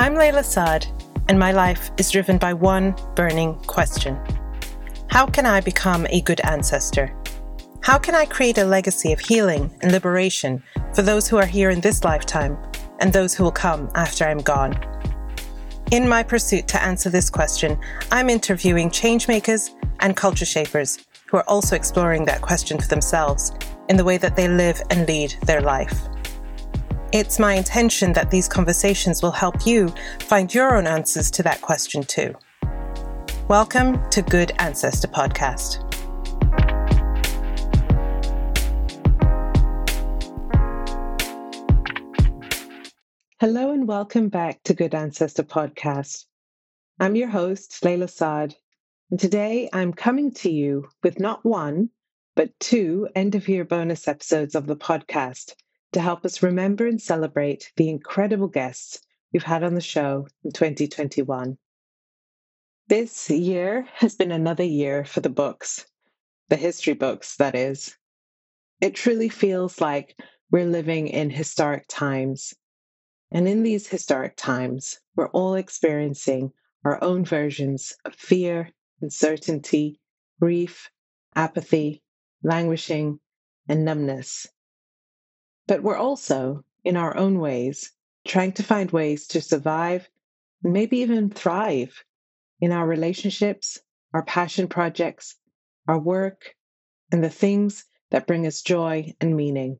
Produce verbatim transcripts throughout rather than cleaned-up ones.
I'm Layla Saad, and my life is driven by one burning question. How can I become a good ancestor? How can I create a legacy of healing and liberation for those who are here in this lifetime and those who will come after I'm gone? In my pursuit to answer this question, I'm interviewing changemakers and culture shapers who are also exploring that question for themselves in the way that they live and lead their life. It's my intention that these conversations will help you find your own answers to that question too. Welcome to Good Ancestor Podcast. Hello and welcome back to Good Ancestor Podcast. I'm your host, Layla Saad, and today I'm coming to you with not one, but two end-of-year bonus episodes of the podcast to help us remember and celebrate the incredible guests we've had on the show in twenty twenty-one. This year has been another year for the books, the history books, that is. It truly feels like we're living in historic times. And in these historic times, we're all experiencing our own versions of fear, uncertainty, grief, apathy, languishing, and numbness. But we're also, in our own ways, trying to find ways to survive and maybe even thrive in our relationships, our passion projects, our work, and the things that bring us joy and meaning.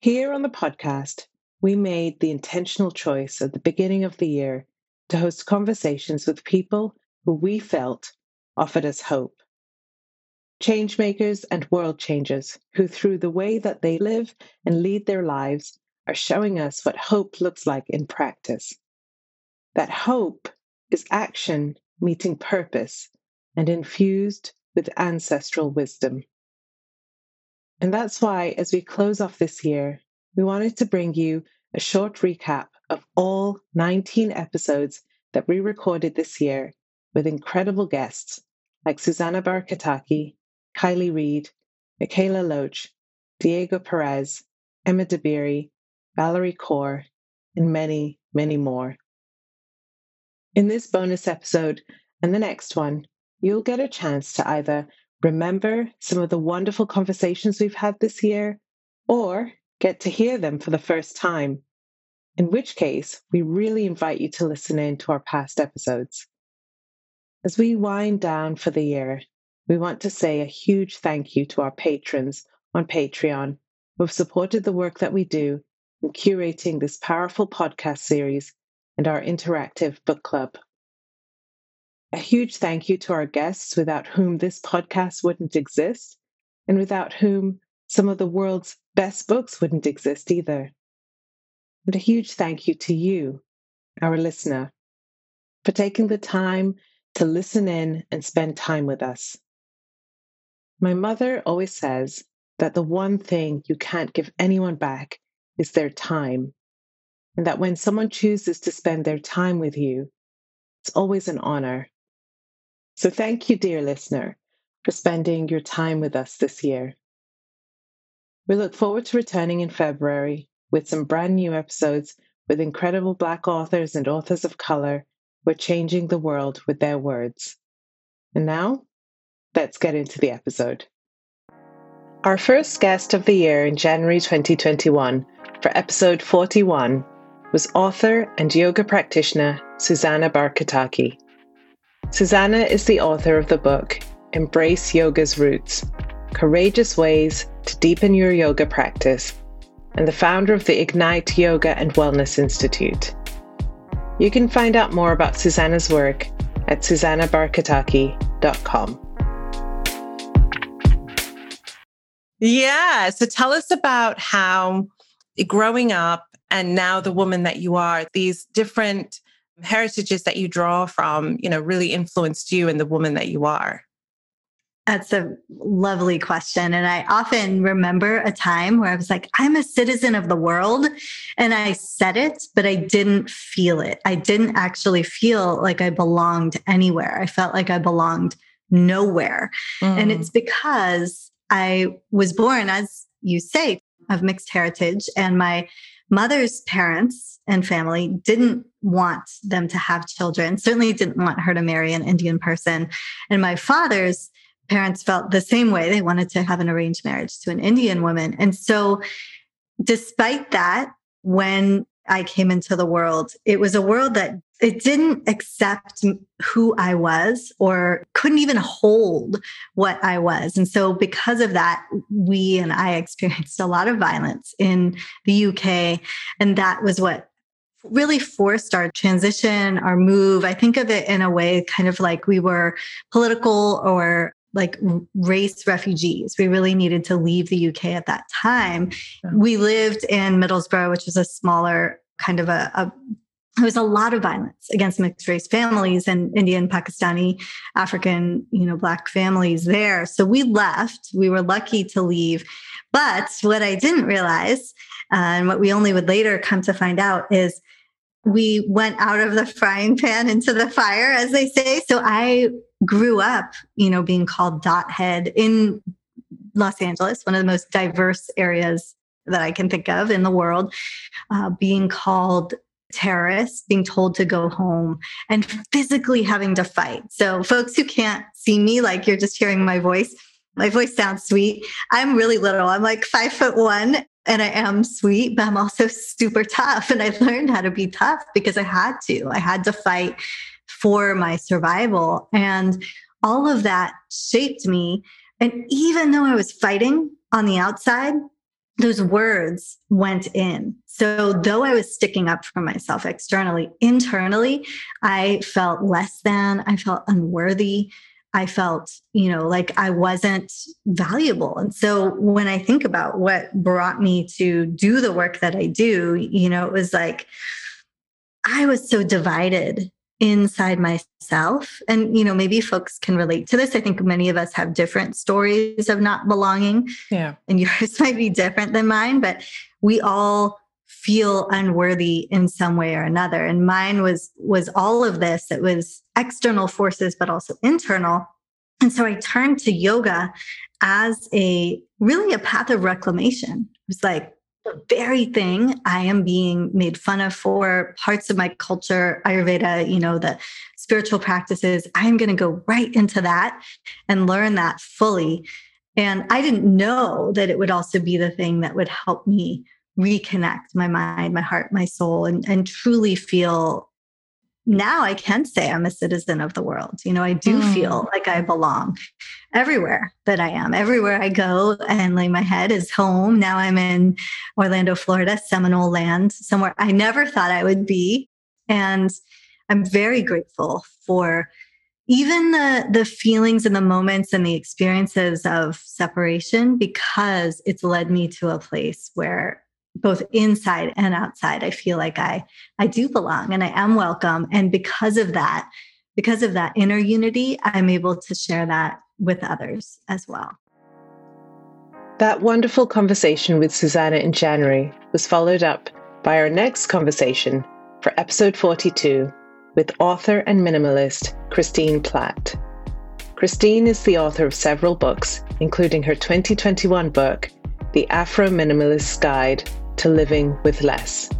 Here on the podcast, we made the intentional choice at the beginning of the year to host conversations with people who we felt offered us hope. Changemakers and world changers who, through the way that they live and lead their lives, are showing us what hope looks like in practice. That hope is action meeting purpose and infused with ancestral wisdom. And that's why, as we close off this year, we wanted to bring you a short recap of all nineteen episodes that we recorded this year with incredible guests like Susanna Barkataki, Kiley Reid, Michaela Loach, Diego Perez, Emma Dabiri, Valerie Kaur, and many, many more. In this bonus episode and the next one, you'll get a chance to either remember some of the wonderful conversations we've had this year or get to hear them for the first time, in which case we really invite you to listen in to our past episodes. As we wind down for the year, we want to say a huge thank you to our patrons on Patreon who have supported the work that we do in curating this powerful podcast series and our interactive book club. A huge thank you to our guests without whom this podcast wouldn't exist and without whom some of the world's best books wouldn't exist either. And a huge thank you to you, our listener, for taking the time to listen in and spend time with us. My mother always says that the one thing you can't give anyone back is their time, and that when someone chooses to spend their time with you, it's always an honor. So thank you, dear listener, for spending your time with us this year. We look forward to returning in February with some brand new episodes with incredible Black authors and authors of color. We're changing the world with their words. And now, let's get into the episode. Our first guest of the year in January twenty twenty-one for episode forty-one was author and yoga practitioner Susanna Barkataki. Susanna is the author of the book Embrace Yoga's Roots, Courageous Ways to Deepen Your Yoga Practice, and the founder of the Ignite Yoga and Wellness Institute. You can find out more about Susanna's work at susanna barkataki dot com. Yeah, so tell us about how growing up and now the woman that you are, these different heritages that you draw from, you know, really influenced you and the woman that you are. That's a lovely question. And I often remember a time where I was like, I'm a citizen of the world. And I said it, but I didn't feel it. I didn't actually feel like I belonged anywhere. I felt like I belonged nowhere. Mm. And it's because I was born, as you say, of mixed heritage. And my mother's parents and family didn't want them to have children, certainly didn't want her to marry an Indian person. And my father's parents felt the same way. They wanted to have an arranged marriage to an Indian woman. And so despite that, when I came into the world, it was a world that it didn't accept who I was or couldn't even hold what I was. And so because of that, we and I experienced a lot of violence in the U K. And that was what really forced our transition, our move. I think of it in a way kind of like we were political or like race refugees. We really needed to leave the U K at that time. We lived in Middlesbrough, which was a smaller kind of a, a there was a lot of violence against mixed race families and Indian, Pakistani, African, you know, Black families there. So we left. We were lucky to leave. But what I didn't realize, uh, and what we only would later come to find out, is we went out of the frying pan into the fire, as they say. So I grew up, you know, being called Dothead in Los Angeles, one of the most diverse areas that I can think of in the world, uh, being called terrorists, being told to go home, and physically having to fight. So folks who can't see me, like you're just hearing my voice, my voice sounds sweet. I'm really little. I'm like five foot one and I am sweet, but I'm also super tough. And I learned how to be tough because I had to, I had to fight for my survival. And all of that shaped me. And even though I was fighting on the outside, those words went in. So though I was sticking up for myself externally, internally, I felt less than, I felt unworthy. I felt, you know, like I wasn't valuable. And so when I think about what brought me to do the work that I do, you know, it was like, I was so divided inside myself. And, you know, maybe folks can relate to this. I think many of us have different stories of not belonging. Yeah. And yours might be different than mine, but we all feel unworthy in some way or another. And mine was, was all of this. It was external forces, but also internal. And so I turned to yoga as a really a path of reclamation. It was like, the very thing I am being made fun of for, parts of my culture, Ayurveda, you know, the spiritual practices, I'm going to go right into that and learn that fully. And I didn't know that it would also be the thing that would help me reconnect my mind, my heart, my soul, and, and truly feel, now I can say I'm a citizen of the world. You know, I do mm. feel like I belong everywhere that I am. Everywhere I go and lay my head is home. Now I'm in Orlando, Florida, Seminole land, somewhere I never thought I would be. And I'm very grateful for even the, the feelings and the moments and the experiences of separation, because it's led me to a place where both inside and outside, I feel like I, I do belong and I am welcome. And because of that, because of that inner unity, I'm able to share that with others as well. That wonderful conversation with Susanna in January was followed up by our next conversation for episode forty-two with author and minimalist Christine Platt. Christine is the author of several books, including her twenty twenty-one book, The Afro Minimalist's Guide to Living with Less.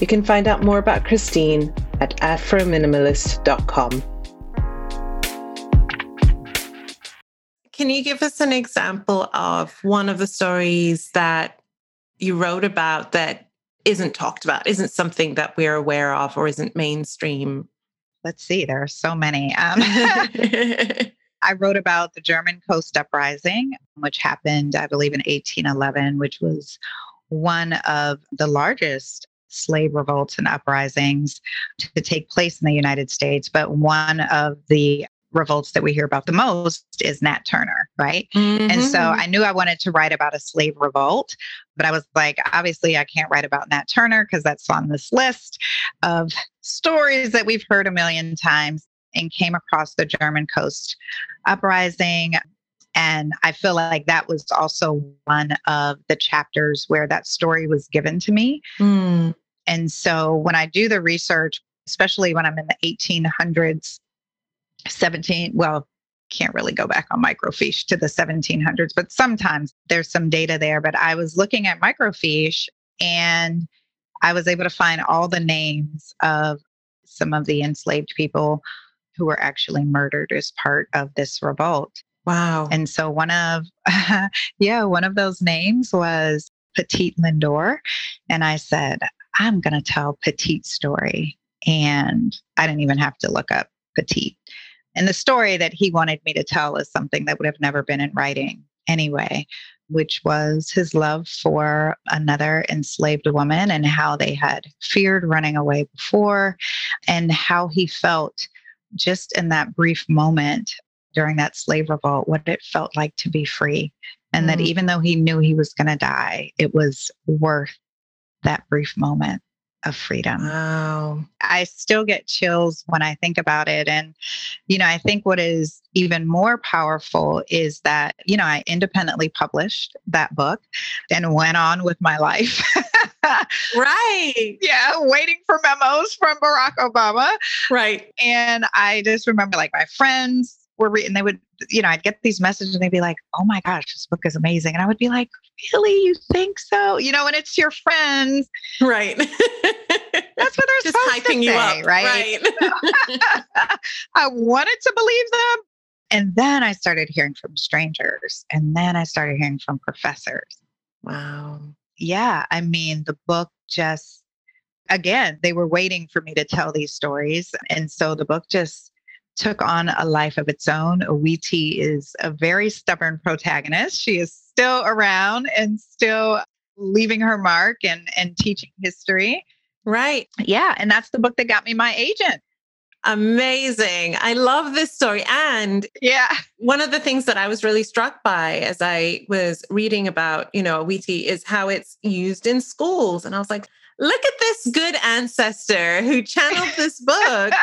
You can find out more about Christine at afro minimalist dot com. Can you give us an example of one of the stories that you wrote about that isn't talked about, isn't something that we're aware of or isn't mainstream? Let's see, there are so many. Um, I wrote about the German Coast Uprising, which happened, I believe, in eighteen eleven, which was one of the largest slave revolts and uprisings to take place in the United States. But one of the revolts that we hear about the most is Nat Turner, right? Mm-hmm. And so I knew I wanted to write about a slave revolt, but I was like, obviously I can't write about Nat Turner because that's on this list of stories that we've heard a million times. And came across the German Coast Uprising. And I feel like that was also one of the chapters where that story was given to me. Mm. And so when I do the research, especially when I'm in the eighteen hundreds, seventeen, well, can't really go back on microfiche to the seventeen hundreds, but sometimes there's some data there. But I was looking at microfiche And I was able to find all the names of some of the enslaved people who were actually murdered as part of this revolt. Wow. And so one of, yeah, one of those names was Petit Lindor. And I said, I'm going to tell Petit's story. And I didn't even have to look up Petit. And the story that he wanted me to tell is something that would have never been in writing anyway, which was his love for another enslaved woman and how they had feared running away before and how he felt just in that brief moment during that slave revolt, what it felt like to be free. And mm. that even though he knew he was going to die, it was worth that brief moment of freedom. Wow. I still get chills when I think about it. And, you know, I think what is even more powerful is that, you know, I independently published that book and went on with my life. Right. Yeah. Waiting for memos from Barack Obama. Right. And I just remember like my friends were reading, they would, you know, I'd get these messages and they'd be like, oh my gosh, this book is amazing. And I would be like, really? You think so? You know, and it's your friends. Right. That's what they're just supposed hyping to you say, up. Right? Right. So, I wanted to believe them. And then I started hearing from strangers. And then I started hearing from professors. Wow. Yeah. I mean, the book just, again, they were waiting for me to tell these stories. And so the book just took on a life of its own. Awiti is a very stubborn protagonist. She is still around and still leaving her mark and, and teaching history. Right. Yeah. And that's the book that got me my agent. Amazing. I love this story. And yeah, one of the things that I was really struck by as I was reading about, you know, Awiti is how it's used in schools. And I was like, look at this good ancestor who channeled this book.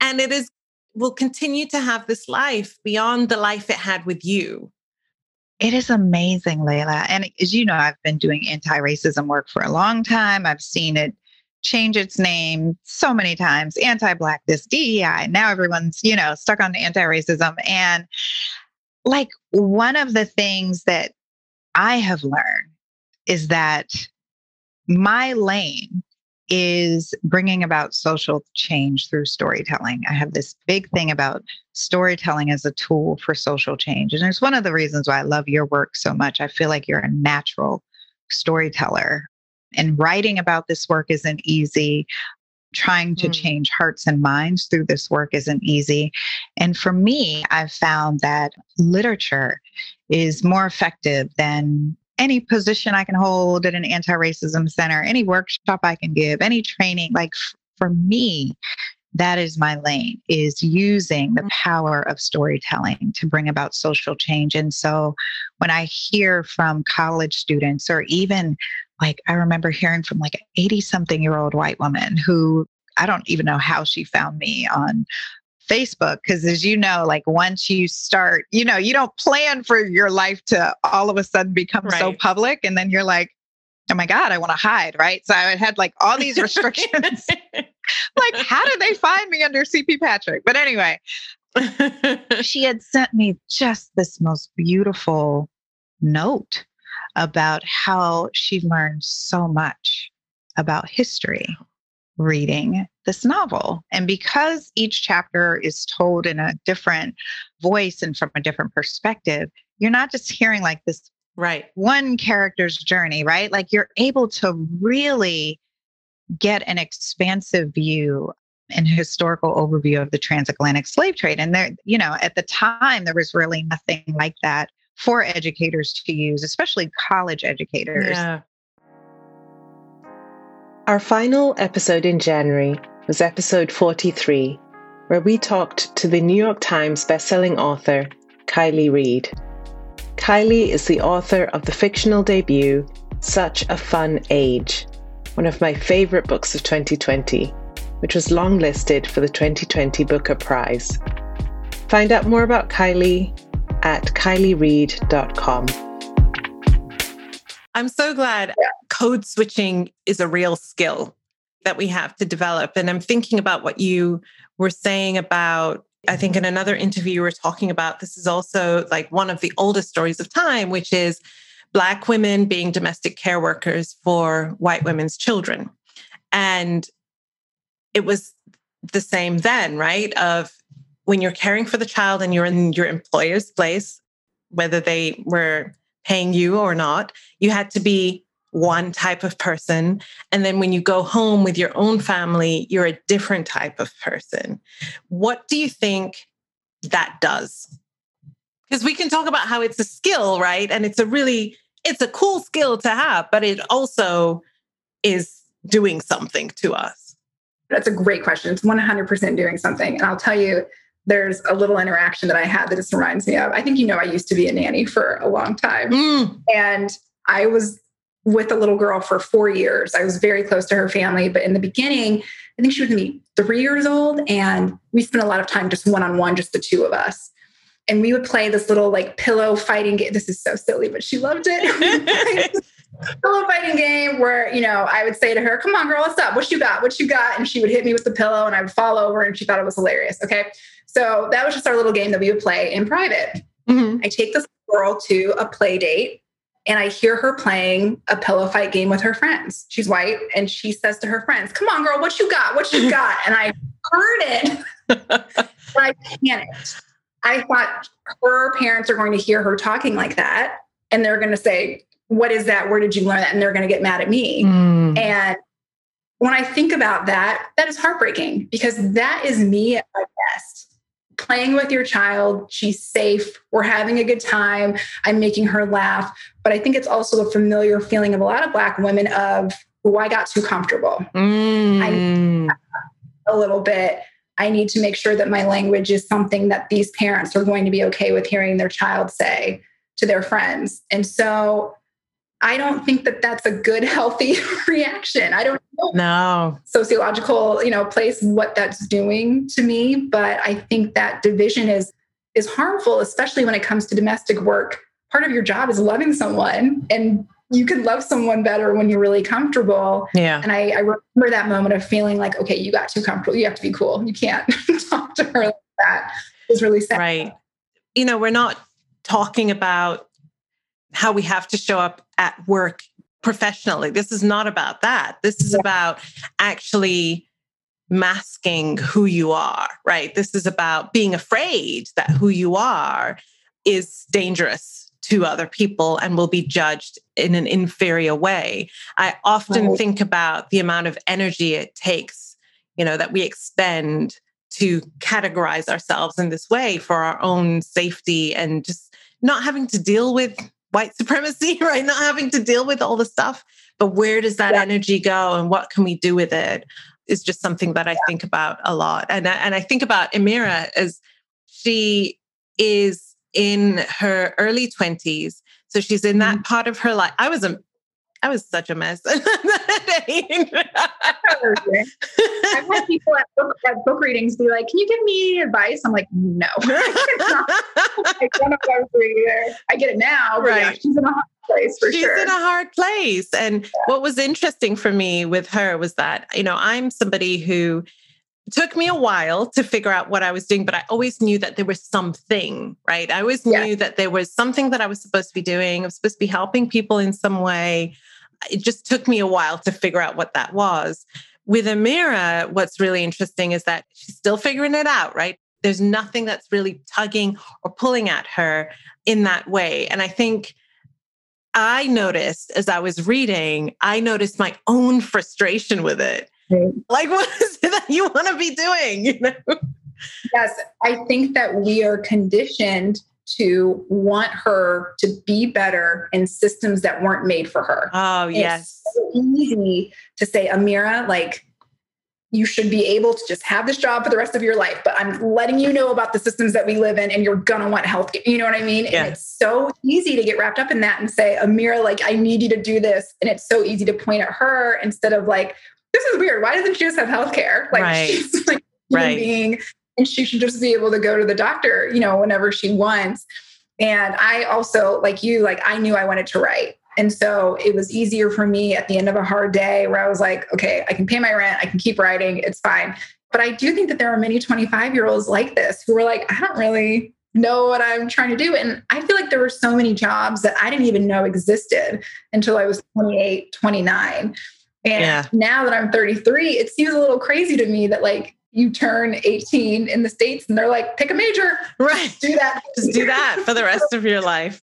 And it is will continue to have this life beyond the life it had with you. It is amazing, Layla. And as you know, I've been doing anti-racism work for a long time. I've seen it change its name so many times, anti-Blackness, D E I. Now everyone's, you know, stuck on the anti-racism. And like one of the things that I have learned is that my lane is bringing about social change through storytelling. I have this big thing about storytelling as a tool for social change. And it's one of the reasons why I love your work so much. I feel like you're a natural storyteller. And writing about this work isn't easy. Trying to mm. change hearts and minds through this work isn't easy. And for me, I've found that literature is more effective than any position I can hold at an anti-racism center, any workshop I can give, any training. Like f- for me, that is my lane, is using the power of storytelling to bring about social change. And so when I hear from college students, or even like, I remember hearing from like an eighty something year old white woman who, I don't even know how she found me on Facebook, because as you know, like once you start, you know, you don't plan for your life to all of a sudden become right. so public. And then you're like, oh my God, I want to hide, right? So I had like all these restrictions. Like, how did they find me under C P Patrick? But anyway, she had sent me just this most beautiful note about how she learned so much about history reading this novel. And because each chapter is told in a different voice and from a different perspective, you're not just hearing like this right. one character's journey, right? Like you're able to really get an expansive view and historical overview of the transatlantic slave trade. And there, you know, at the time, there was really nothing like that for educators to use, especially college educators. Yeah. Our final episode in January was episode forty-three, where we talked to the New York Times bestselling author, Kiley Reid. Kiley is the author of the fictional debut, Such a Fun Age, one of my favorite books of twenty twenty, which was longlisted for the twenty twenty Booker Prize. Find out more about Kiley at kiley reid dot com. I'm so glad code switching is a real skill that we have to develop. And I'm thinking about what you were saying about, I think in another interview, you were talking about, this is also like one of the oldest stories of time, which is Black women being domestic care workers for white women's children. And it was the same then, right? Of when you're caring for the child and you're in your employer's place, whether they were paying you or not, you had to be one type of person. And then when you go home with your own family, you're a different type of person. What do you think that does? Because we can talk about how it's a skill, right? And it's a really, it's a cool skill to have, but it also is doing something to us. That's a great question. It's one hundred percent doing something. And I'll tell you, there's a little interaction that I had that just reminds me of. I think, you know, I used to be a nanny for a long time. Mm. And I was with a little girl for four years. I was very close to her family. But in the beginning, I think she was maybe three years old. And we spent a lot of time just one-on-one, just the two of us. And we would play this little like pillow fighting game. This is so silly, but she loved it. Pillow fighting game where, you know, I would say to her, come on, girl, what's up? What you got? What you got? And she would hit me with the pillow and I would fall over and she thought it was hilarious. Okay. So that was just our little game that we would play in private. Mm-hmm. I take this girl to a play date. And I hear her playing a pillow fight game with her friends. She's white. And she says to her friends, come on, girl, what you got? What you got? And I heard it. I panicked. I thought her parents are going to hear her talking like that. And they're going to say, what is that? Where did you learn that? And they're going to get mad at me. Mm. And when I think about that, that is heartbreaking because that is me at my best. Playing with your child, she's safe, we're having a good time, I'm making her laugh. But I think it's also a familiar feeling of a lot of Black women of, oh, I got too comfortable. Mm. I need to a little bit. I need to make sure that my language is something that these parents are going to be okay with hearing their child say to their friends. And so I don't think that that's a good, healthy reaction. I don't know no. sociological, you know, place what that's doing to me, but I think that division is is harmful, especially when it comes to domestic work. Part of your job is loving someone, and you can love someone better when you're really comfortable. Yeah. And I, I remember that moment of feeling like, okay, you got too comfortable. You have to be cool. You can't talk to her like that. It was really sad. Right. You know, we're not talking about how we have to show up at work professionally. This is not about that. This is about actually masking who you are, right? This is about being afraid that who you are is dangerous to other people and will be judged in an inferior way. I often right. think about the amount of energy it takes, you know, that we expend to categorize ourselves in this way for our own safety and just not having to deal with white supremacy, right? Not having to deal with all the stuff, but where does that yeah. energy go and what can we do with it is just something that I yeah. think about a lot. And I, and I think about Amira as she is in her early twenties. So she's in that mm-hmm. part of her life. I was a, I was such a mess. I've had people at book, at book readings be like, can you give me advice? I'm like, no. I don't know what I was doing either. I get it now. But right. yeah, she's in a hard place for she's sure. She's in a hard place. And yeah. what was interesting for me with her was that, you know, I'm somebody who took me a while to figure out what I was doing, but I always knew that there was something, right? I always yeah. knew that there was something that I was supposed to be doing. I was supposed to be helping people in some way. It just took me a while to figure out what that was. With Amira, what's really interesting is that she's still figuring it out, right? There's nothing that's really tugging or pulling at her in that way. And I think I noticed as I was reading, I noticed my own frustration with it. Like, what is it that you want to be doing? You know? Yes, I think that we are conditioned to want her to be better in systems that weren't made for her. Oh, and yes. It's so easy to say, Amira, like, you should be able to just have this job for the rest of your life, but I'm letting you know about the systems that we live in and you're going to want health. You know what I mean? Yeah. And it's so easy to get wrapped up in that and say, Amira, like, I need you to do this. And it's so easy to point at her instead of like, this is weird. Why doesn't she just have healthcare? Like right. she's like a human right. being and she should just be able to go to the doctor, you know, whenever she wants. And I also, like you, like I knew I wanted to write. And so it was easier for me at the end of a hard day where I was like, okay, I can pay my rent. I can keep writing. It's fine. But I do think that there are many twenty-five year olds like this who were like, I don't really know what I'm trying to do. And I feel like there were so many jobs that I didn't even know existed until I was twenty-eight, twenty-nine. And yeah. now that I'm thirty-three, it seems a little crazy to me that like you turn eighteen in the States and they're like, pick a major, right? Do that. Just do that for the rest of your life.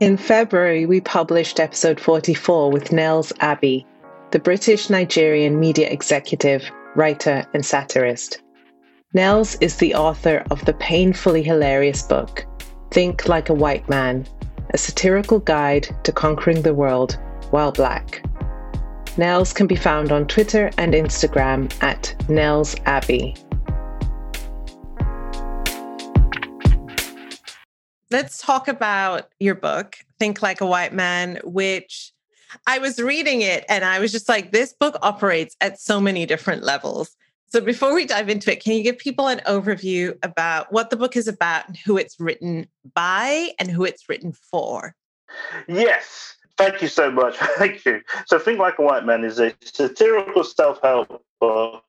In February, we published episode forty-four with Nels Abbey, the British-Nigerian media executive, writer, and satirist. Nels is the author of the painfully hilarious book, Think Like a White Man, a satirical guide to conquering the world while black. Nels can be found on Twitter and Instagram at Nels Abbey. Let's talk about your book, Think Like a White Man, which I was reading it and I was just like, this book operates at so many different levels. So before we dive into it, can you give people an overview about what the book is about and who it's written by and who it's written for? Yes. Thank you so much. Thank you. So Think Like a White Man is a satirical self-help book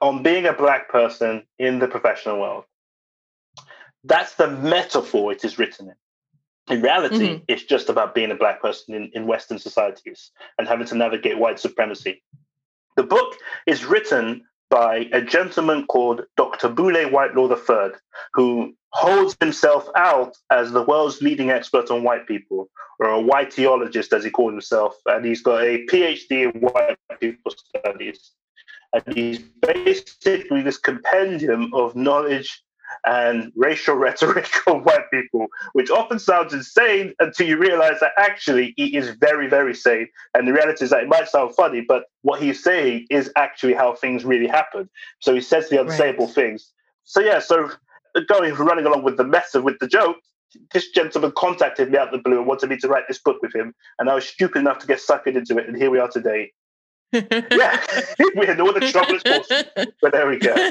on being a Black person in the professional world. That's the metaphor it is written in. In reality, mm-hmm. it's just about being a Black person in, in Western societies and having to navigate white supremacy. The book is written by a gentleman called Doctor Boulay Whitelaw the third, who holds himself out as the world's leading expert on white people, or a whiteologist, as he calls himself, and he's got a P H D in white people studies. And he's basically this compendium of knowledge and racial rhetoric on white people, which often sounds insane until you realize that actually it is very, very sane. And the reality is that it might sound funny, but what he's saying is actually how things really happen. So he says the unsayable right. things. So yeah, so going running along with the mess of with the joke, this gentleman contacted me out of the blue and wanted me to write this book with him. And I was stupid enough to get suckered into it. And here we are today. yeah, we had all the trouble, of course, but there we go.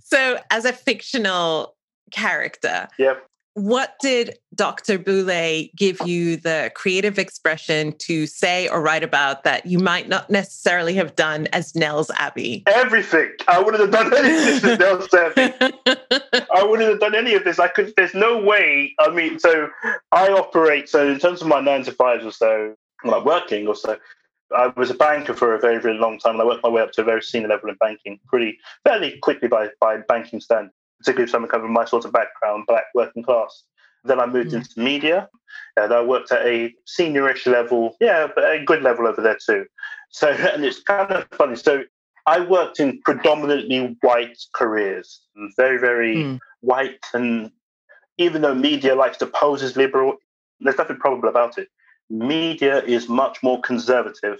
So as a fictional character, yep. what did Doctor Boulay give you the creative expression to say or write about that you might not necessarily have done as Nels Abbey? Everything. I wouldn't have done any of this as Nels Abbey. I wouldn't have done any of this. I could. There's no way. I mean, so I operate, so in terms of my nine to fives or so, well, I'm working or so, I was a banker for a very, very long time, and I worked my way up to a very senior level in banking pretty fairly quickly by, by banking standards, particularly if someone comes from my sort of background, black working class. Then I moved mm. into media, and I worked at a seniorish level, yeah, but a good level over there too. So, and it's kind of funny. So I worked in predominantly white careers, very, very mm. white, and even though media likes to pose as liberal, there's nothing probable about it. Media is much more conservative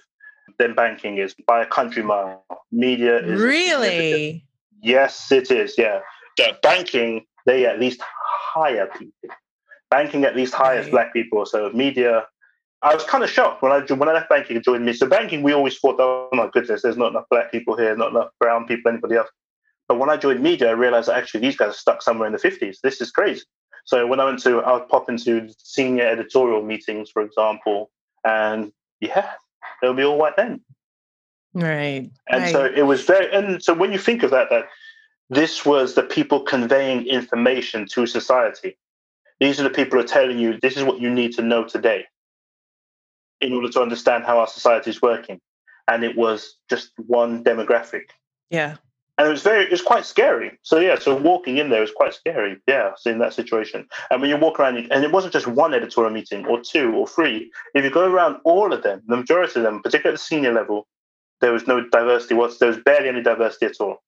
than banking is by a country mile. Media is really yes, it is. Yeah, yeah. Banking, they at least hire people. Banking at least hires right. black people. So media, I was kind of shocked when I when I left banking and joined me. So banking, we always thought, oh my goodness, there's not enough black people here, not enough brown people, anybody else. But when I joined media, I realized that actually these guys are stuck somewhere in the fifties. This is crazy. So when I went to, I would pop into senior editorial meetings, for example, and yeah, they'll be all white then. Right. And right. so it was very, and so when you think of that, that this was the people conveying information to society. These are the people who are telling you, this is what you need to know today in order to understand how our society is working. And it was just one demographic. Yeah. And it was very, it was quite scary. So yeah, so walking in there was quite scary. Yeah, so in that situation. And when you walk around, and it wasn't just one editorial meeting or two or three. If you go around all of them, the majority of them, particularly at the senior level, there was no diversity. There was barely any diversity at all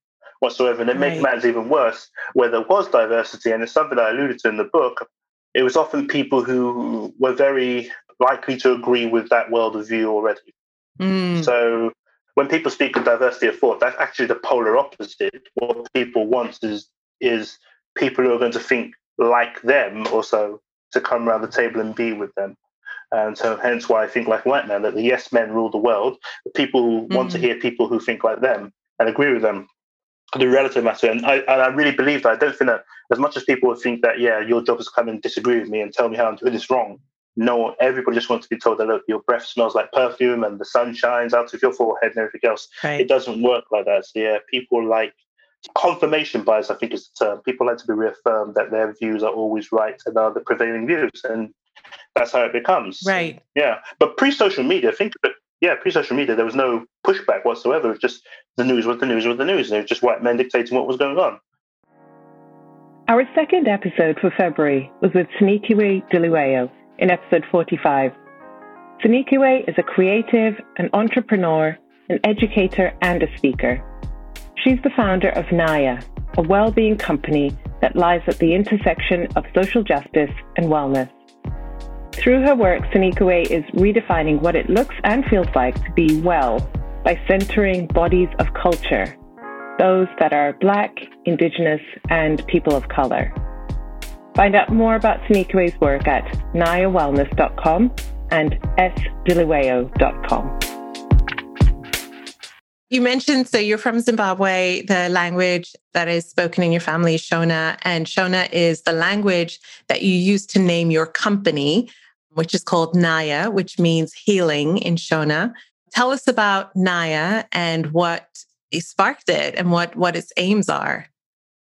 whatsoever. And it right. made matters even worse where there was diversity. And it's something I alluded to in the book. It was often people who were very likely to agree with that worldview already. Mm. So when people speak of diversity of thought, that's actually the polar opposite. What people want is is people who are going to think like them also to come around the table and be with them. And so hence why I think like white men, that the yes men rule the world. The people who mm-hmm. want to hear people who think like them and agree with them. The relative matter. And I, and I really believe that. I don't think that as much as people would think that, yeah, your job is to come and disagree with me and tell me how I'm doing this wrong. No, everybody just wants to be told that, look, your breath smells like perfume and the sun shines out of your forehead and everything else. Right. It doesn't work like that. So, yeah, people like Confirmation bias, I think, is the term. People like to be reaffirmed that their views are always right and are the prevailing views, and that's how it becomes. Right. Yeah. But pre-social media, think of it. Yeah, pre-social media, there was no pushback whatsoever. It was just the news was the news was the news. And it was just white men dictating what was going on. Our second episode for February was with Sunikiwe Dlilwayo in episode forty-five. Sunikiwe is a creative, an entrepreneur, an educator, and a speaker. She's the founder of NAYA, a well-being company that lies at the intersection of social justice and wellness. Through her work, Sunikiwe is redefining what it looks and feels like to be well by centering bodies of culture, those that are Black, Indigenous, and people of color. Find out more about Sunikiwe's work at naya wellness dot com and s dlilwayo dot com. You mentioned, so you're from Zimbabwe, the language that is spoken in your family is Shona, and Shona is the language that you use to name your company, which is called NAYA, which means healing in Shona. Tell us about NAYA and what sparked it and what, what its aims are.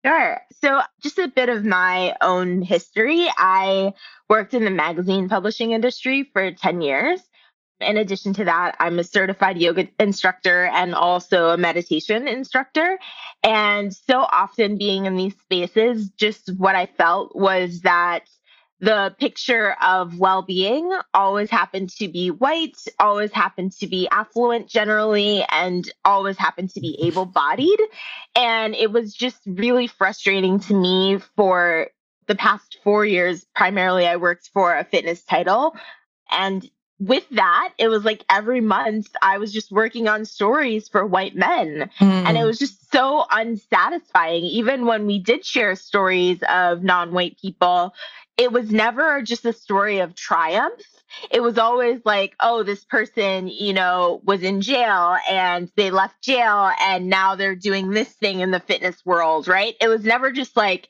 Sure. So just a bit of my own history. I worked in the magazine publishing industry for ten years. In addition to that, I'm a certified yoga instructor and also a meditation instructor. And so often being in these spaces, just what I felt was that the picture of well-being always happened to be white, always happened to be affluent generally, and always happened to be able-bodied. And it was just really frustrating to me. For the past four years, primarily, I worked for a fitness title, and with that, it was like every month I was just working on stories for white men. Mm. And it was just so unsatisfying. Even when we did share stories of non-white people, it was never just a story of triumph. It was always like, oh, this person, you know, was in jail and they left jail and now they're doing this thing in the fitness world, right? It was never just like,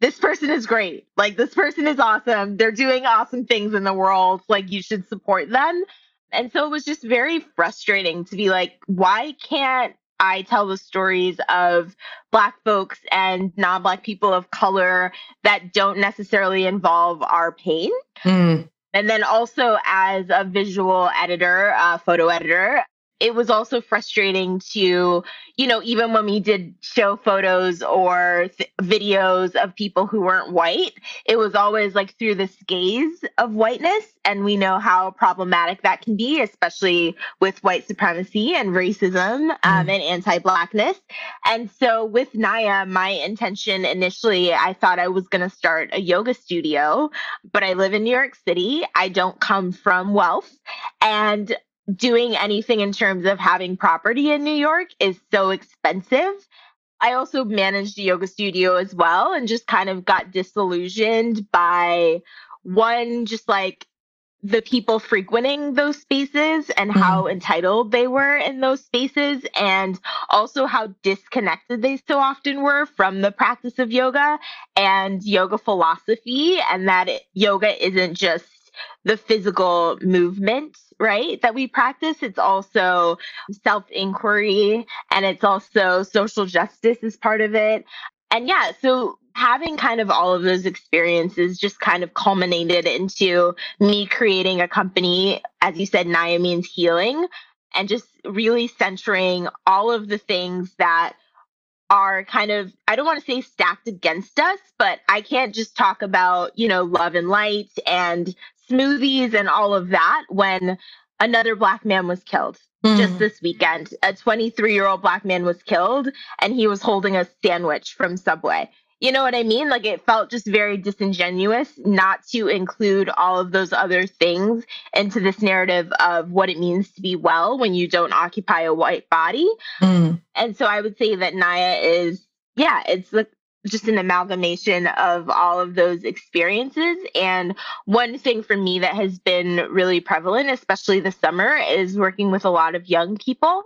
this person is great. Like, this person is awesome. They're doing awesome things in the world. Like, you should support them. And so it was just very frustrating to be like, why can't I tell the stories of Black folks and non-Black people of color that don't necessarily involve our pain? Mm. And then also as a visual editor, a photo editor, it was also frustrating to, you know, even when we did show photos or th- videos of people who weren't white, it was always like through this gaze of whiteness. And we know how problematic that can be, especially with white supremacy and racism um, mm. and anti-Blackness. And so with NAYA, my intention initially, I thought I was going to start a yoga studio, but I live in New York City. I don't come from wealth. And doing anything in terms of having property in New York is so expensive. I also managed a yoga studio as well and just kind of got disillusioned by one, just like the people frequenting those spaces and mm-hmm. how entitled they were in those spaces, and also how disconnected they so often were from the practice of yoga and yoga philosophy, and that it, yoga isn't just the physical movement, right, that we practice. It's also self-inquiry, and it's also social justice is part of it. And yeah, so having kind of all of those experiences just kind of culminated into me creating a company. As you said, NAYA means healing, and just really centering all of the things that are kind of, I don't want to say stacked against us, but I can't just talk about, you know, love and light and smoothies and all of that when another Black man was killed mm. just this weekend. A twenty-three-year-old Black man was killed and he was holding a sandwich from Subway. You know what I mean? Like, it felt just very disingenuous not to include all of those other things into this narrative of what it means to be well when you don't occupy a white body. Mm. And so I would say that NAYA is, yeah, it's like just an amalgamation of all of those experiences. And one thing for me that has been really prevalent, especially this summer, is working with a lot of young people.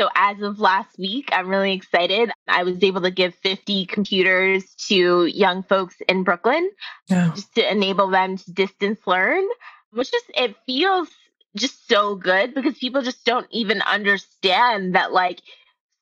So as of last week, I'm really excited. I was able to give fifty computers to young folks in Brooklyn yeah. just to enable them to distance learn, which just, it feels just so good because people just don't even understand that, like,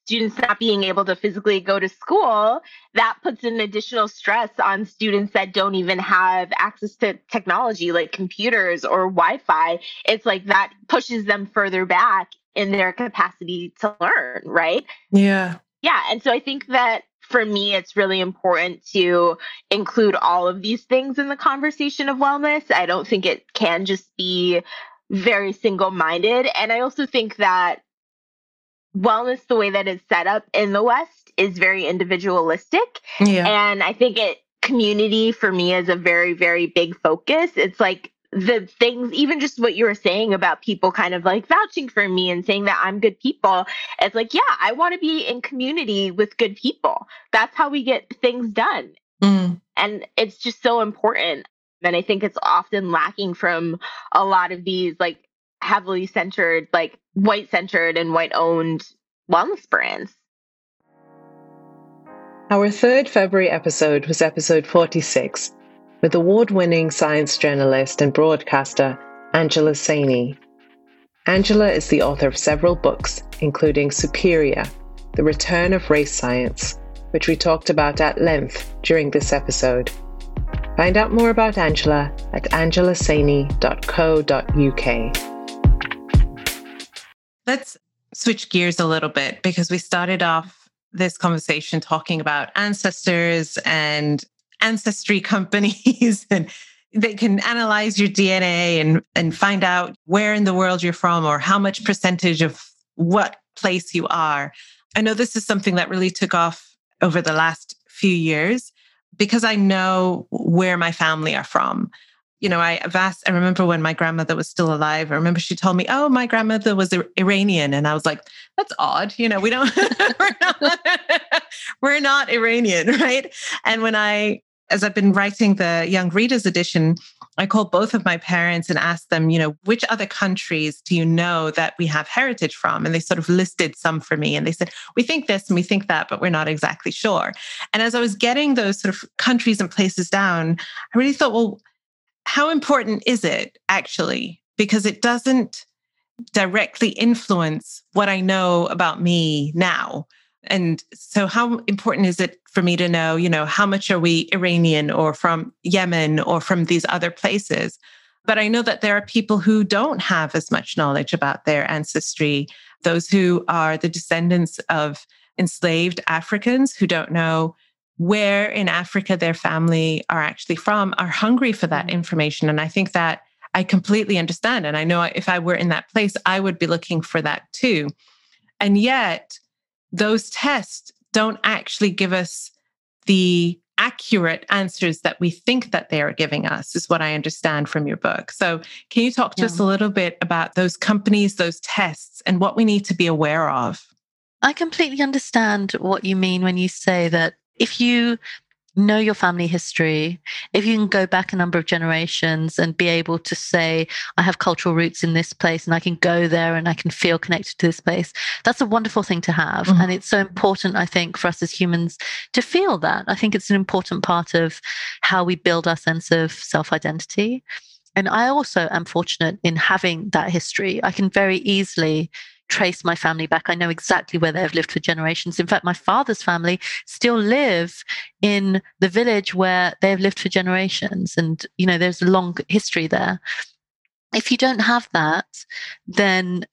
students not being able to physically go to school, that puts an additional stress on students that don't even have access to technology like computers or Wi-Fi. It's like that pushes them further back in their capacity to learn, right? Yeah. Yeah. And so I think that for me, it's really important to include all of these things in the conversation of wellness. I don't think it can just be very single-minded. And I also think that wellness, the way that it's set up in the West, is very individualistic. Yeah. And I think it community for me is a very, very big focus. It's like the things, even just what you were saying about people kind of like vouching for me and saying that I'm good people. It's like, yeah, I want to be in community with good people. That's how we get things done. Mm. And it's just so important. And I think it's often lacking from a lot of these like heavily centered, like white centered and white owned wellness brands. Our third February episode was episode forty-six. With award-winning science journalist and broadcaster Angela Saini. Angela is the author of several books, including Superior, The Return of Race Science, which we talked about at length during this episode. Find out more about Angela at angela saini dot co dot u k. Let's switch gears a little bit, because we started off this conversation talking about ancestors and ancestry companies, and they can analyze your D N A and, and find out where in the world you're from or how much percentage of what place you are. I know this is something that really took off over the last few years because I know where my family are from. You know, I vast, I remember when my grandmother was still alive, I remember she told me, oh, my grandmother was Iranian. And I was like, that's odd. You know, we don't, we're, not, we're not Iranian, right? And when I, as I've been writing the Young Readers edition, I called both of my parents and asked them, you know, which other countries do you know that we have heritage from? And they sort of listed some for me. And they said, we think this and we think that, but we're not exactly sure. And as I was getting those sort of countries and places down, I really thought, well, how important is it actually? Because it doesn't directly influence what I know about me now. And so how important is it for me to know, you know, how much are we Iranian or from Yemen or from these other places? But I know that there are people who don't have as much knowledge about their ancestry, those who are the descendants of enslaved Africans who don't know where in Africa their family are actually from, are hungry for that information. And I think that I completely understand. And I know if I were in that place, I would be looking for that too. And yet those tests don't actually give us the accurate answers that we think that they are giving us, is what I understand from your book. So can you talk to yeah. us a little bit about those companies, those tests, and what we need to be aware of? I completely understand what you mean when you say that if you know your family history, if you can go back a number of generations and be able to say, I have cultural roots in this place and I can go there and I can feel connected to this place, that's a wonderful thing to have. Mm-hmm. And it's so important, I think, for us as humans to feel that. I think it's an important part of how we build our sense of self-identity. And I also am fortunate in having that history. I can very easily trace my family back. I know exactly where they've lived for generations. In fact, my father's family still live in the village where they've lived for generations. And, you know, there's a long history there. If you don't have that, then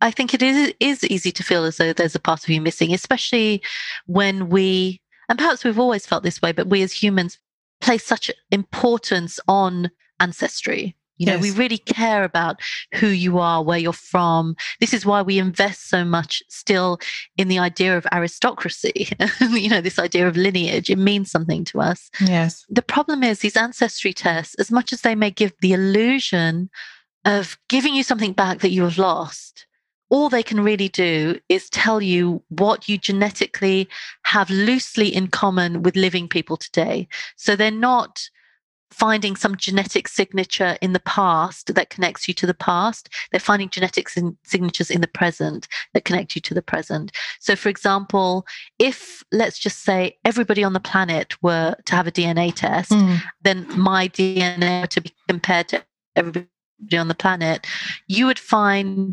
I think it is, is easy to feel as though there's a part of you missing, especially when we, and perhaps we've always felt this way, but we as humans place such importance on ancestry. You know, yes. we really care about who you are, where you're from. This is why we invest so much still in the idea of aristocracy, you know, this idea of lineage. It means something to us. Yes. The problem is these ancestry tests, as much as they may give the illusion of giving you something back that you have lost, all they can really do is tell you what you genetically have loosely in common with living people today. So they're not finding some genetic signature in the past that connects you to the past. They're finding genetic sin- signatures in the present that connect you to the present. So, for example, if, let's just say, everybody on the planet were to have a D N A test, mm. then my D N A were to be compared to everybody on the planet, you would find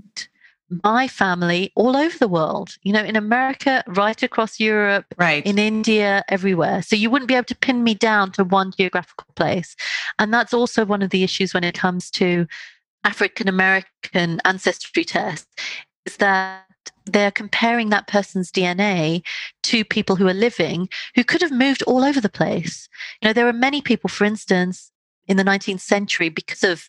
my family all over the world, you know, in America, right across Europe, right, in India, everywhere. So you wouldn't be able to pin me down to one geographical place. And that's also one of the issues when it comes to African-American ancestry tests, is that they're comparing that person's D N A to people who are living, who could have moved all over the place. You know, there are many people, for instance, in the nineteenth century, because of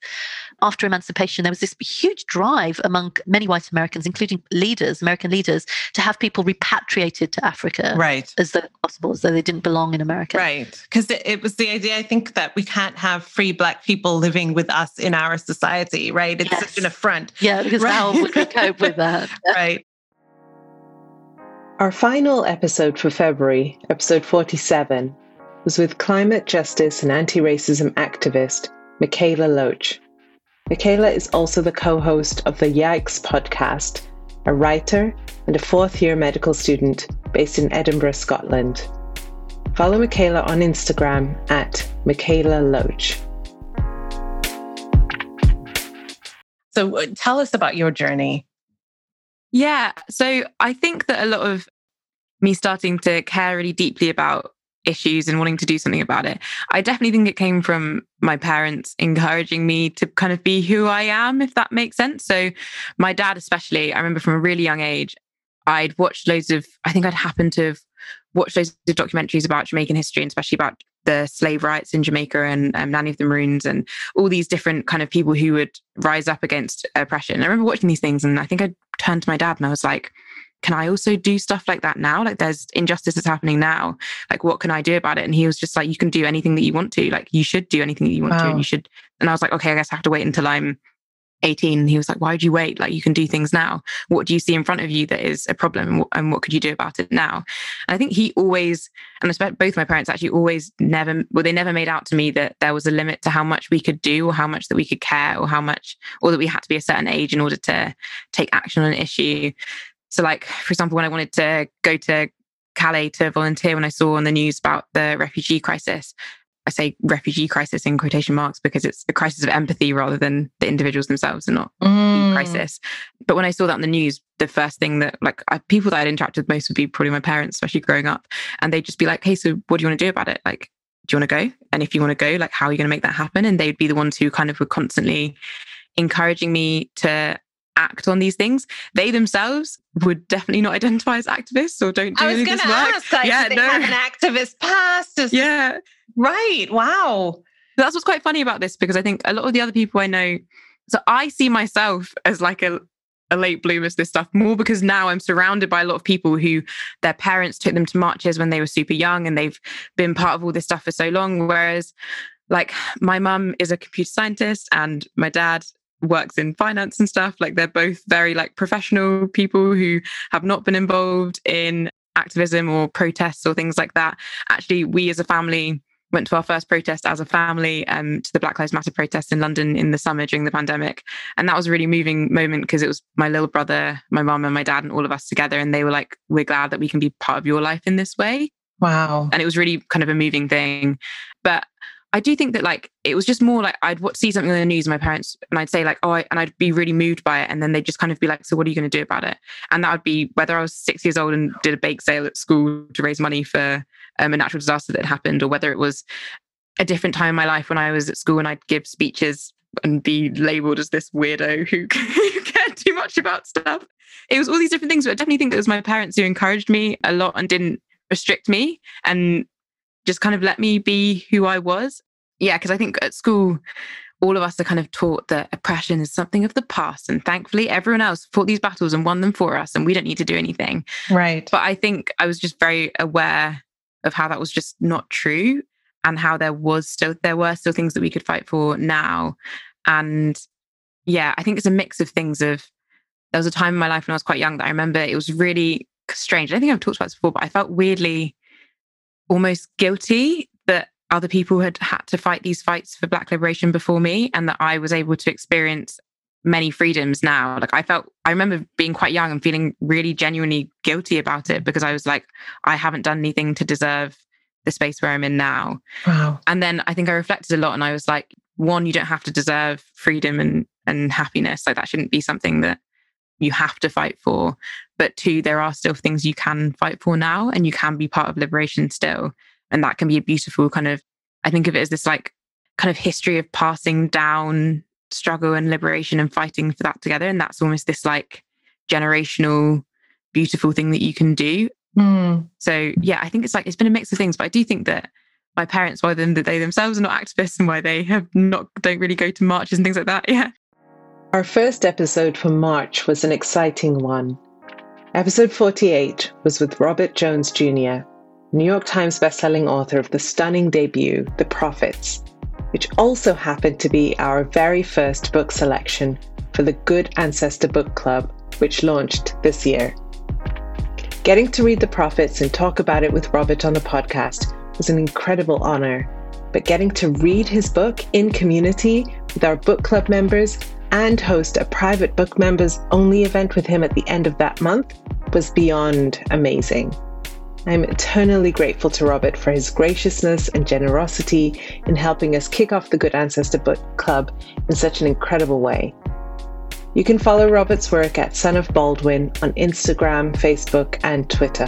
after emancipation, there was this huge drive among many white Americans, including leaders, American leaders, to have people repatriated to Africa, right, as though possible, as though they didn't belong in America. Right. Because it was the idea, I think, that we can't have free Black people living with us in our society, right? It's yes. such an affront. Yeah, because right. how would we cope with that? Right. Our final episode for February, episode forty-seven, was with climate justice and anti-racism activist, Michaela Loach. Michaela is also the co-host of the Yikes podcast, a writer and a fourth-year medical student based in Edinburgh, Scotland. Follow Michaela on Instagram at Michaela Loach. So uh, tell us about your journey. Yeah, so I think that a lot of me starting to care really deeply about issues and wanting to do something about it, I definitely think it came from my parents encouraging me to kind of be who I am, if that makes sense. So my dad especially, I remember from a really young age, I'd watched loads of, I think I'd happened to have watched loads of documentaries about Jamaican history, and especially about the slave riots in Jamaica and um, Nanny of the Maroons and all these different kind of people who would rise up against oppression. And I remember watching these things, and I think I turned to my dad and I was like, can I also do stuff like that now? Like, there's injustice that's happening now. Like, what can I do about it? And he was just like, you can do anything that you want to. Like, you should do anything that you want wow. to. And you should. And I was like, okay, I guess I have to wait until I'm eighteen. And he was like, why would you wait? Like, you can do things now. What do you see in front of you that is a problem? And what, and what could you do about it now? And I think he always, and I spent both my parents actually always never, well, they never made out to me that there was a limit to how much we could do, or how much that we could care, or how much, or that we had to be a certain age in order to take action on an issue. So like, for example, when I wanted to go to Calais to volunteer, when I saw on the news about the refugee crisis, I say refugee crisis in quotation marks because it's a crisis of empathy rather than the individuals themselves and not mm. a crisis. But when I saw that on the news, the first thing that like I, people that I'd interacted with most would be probably my parents, especially growing up. And they'd just be like, hey, so what do you want to do about it? Like, do you want to go? And if you want to go, like, how are you going to make that happen? And they'd be the ones who kind of were constantly encouraging me to act on these things. They themselves would definitely not identify as activists or don't do any of this work. I was going to ask, like, yeah, do they no. have an activist past? Is yeah. Right. Wow. That's what's quite funny about this, because I think a lot of the other people I know, so I see myself as like a, a late bloomer to this stuff more, because now I'm surrounded by a lot of people who their parents took them to marches when they were super young, and they've been part of all this stuff for so long. Whereas like my mum is a computer scientist and my dad works in finance and stuff. Like, they're both very like professional people who have not been involved in activism or protests or things like that. Actually, we as a family went to our first protest as a family um, to the Black Lives Matter protest in London in the summer during the pandemic. And that was a really moving moment, because it was my little brother, my mum and my dad and all of us together. And they were like, we're glad that we can be part of your life in this way. Wow. And it was really kind of a moving thing. But I do think that like, it was just more like I'd see something on the news, my parents, and I'd say like, oh, I, and I'd be really moved by it. And then they'd just kind of be like, so what are you going to do about it? And that would be whether I was six years old and did a bake sale at school to raise money for um, a natural disaster that happened, or whether it was a different time in my life when I was at school and I'd give speeches and be labelled as this weirdo who, who cared too much about stuff. It was all these different things, but I definitely think that it was my parents who encouraged me a lot and didn't restrict me and just kind of let me be who I was. Yeah, because I think at school, all of us are kind of taught that oppression is something of the past. And thankfully, everyone else fought these battles and won them for us, and we don't need to do anything. Right. But I think I was just very aware of how that was just not true, and how there was still, there were still things that we could fight for now. And yeah, I think it's a mix of things of, there was a time in my life when I was quite young that I remember it was really strange. I don't think I've talked about this before, but I felt weirdly almost guilty that other people had had to fight these fights for Black liberation before me, and that I was able to experience many freedoms now. Like, I felt, I remember being quite young and feeling really genuinely guilty about it, because I was like, I haven't done anything to deserve the space where I'm in now. Wow. And then I think I reflected a lot, and I was like, one, you don't have to deserve freedom and, and happiness. Like, that shouldn't be something that you have to fight for. But two, there are still things you can fight for now, and you can be part of liberation still. And that can be a beautiful kind of, I think of it as this like kind of history of passing down struggle and liberation and fighting for that together. And that's almost this like generational, beautiful thing that you can do. Mm. So yeah, I think it's like, it's been a mix of things, but I do think that my parents, why them, that they themselves are not activists and why they have not, don't really go to marches and things like that. Yeah. Our first episode for March was an exciting one. Episode forty-eight was with Robert Jones Junior, New York Times bestselling author of the stunning debut, The Prophets, which also happened to be our very first book selection for the Good Ancestor Book Club, which launched this year. Getting to read The Prophets and talk about it with Robert on the podcast was an incredible honor, but getting to read his book in community with our book club members and host a private book members only event with him at the end of that month was beyond amazing. I'm eternally grateful to Robert for his graciousness and generosity in helping us kick off the Good Ancestor Book Club in such an incredible way. You can follow Robert's work at Son of Baldwin on Instagram, Facebook, and Twitter.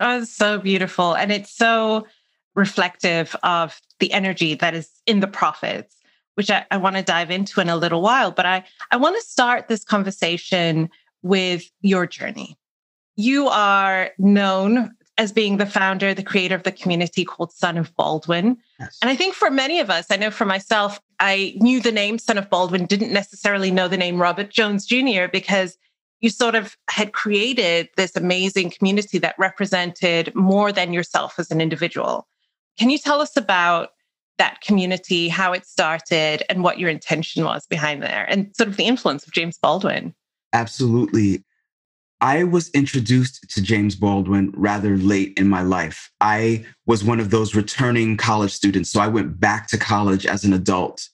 Oh, it's so beautiful. And it's so reflective of the energy that is in The Prophets, which I, I want to dive into in a little while. But I, I want to start this conversation with your journey. You are known as being the founder, the creator of the community called Son of Baldwin. Yes. And I think for many of us, I know for myself, I knew the name Son of Baldwin, didn't necessarily know the name Robert Jones Junior, because you sort of had created this amazing community that represented more than yourself as an individual. Can you tell us about that community, how it started, and what your intention was behind there, and sort of the influence of James Baldwin? Absolutely. I was introduced to James Baldwin rather late in my life. I was one of those returning college students. So I went back to college as an adult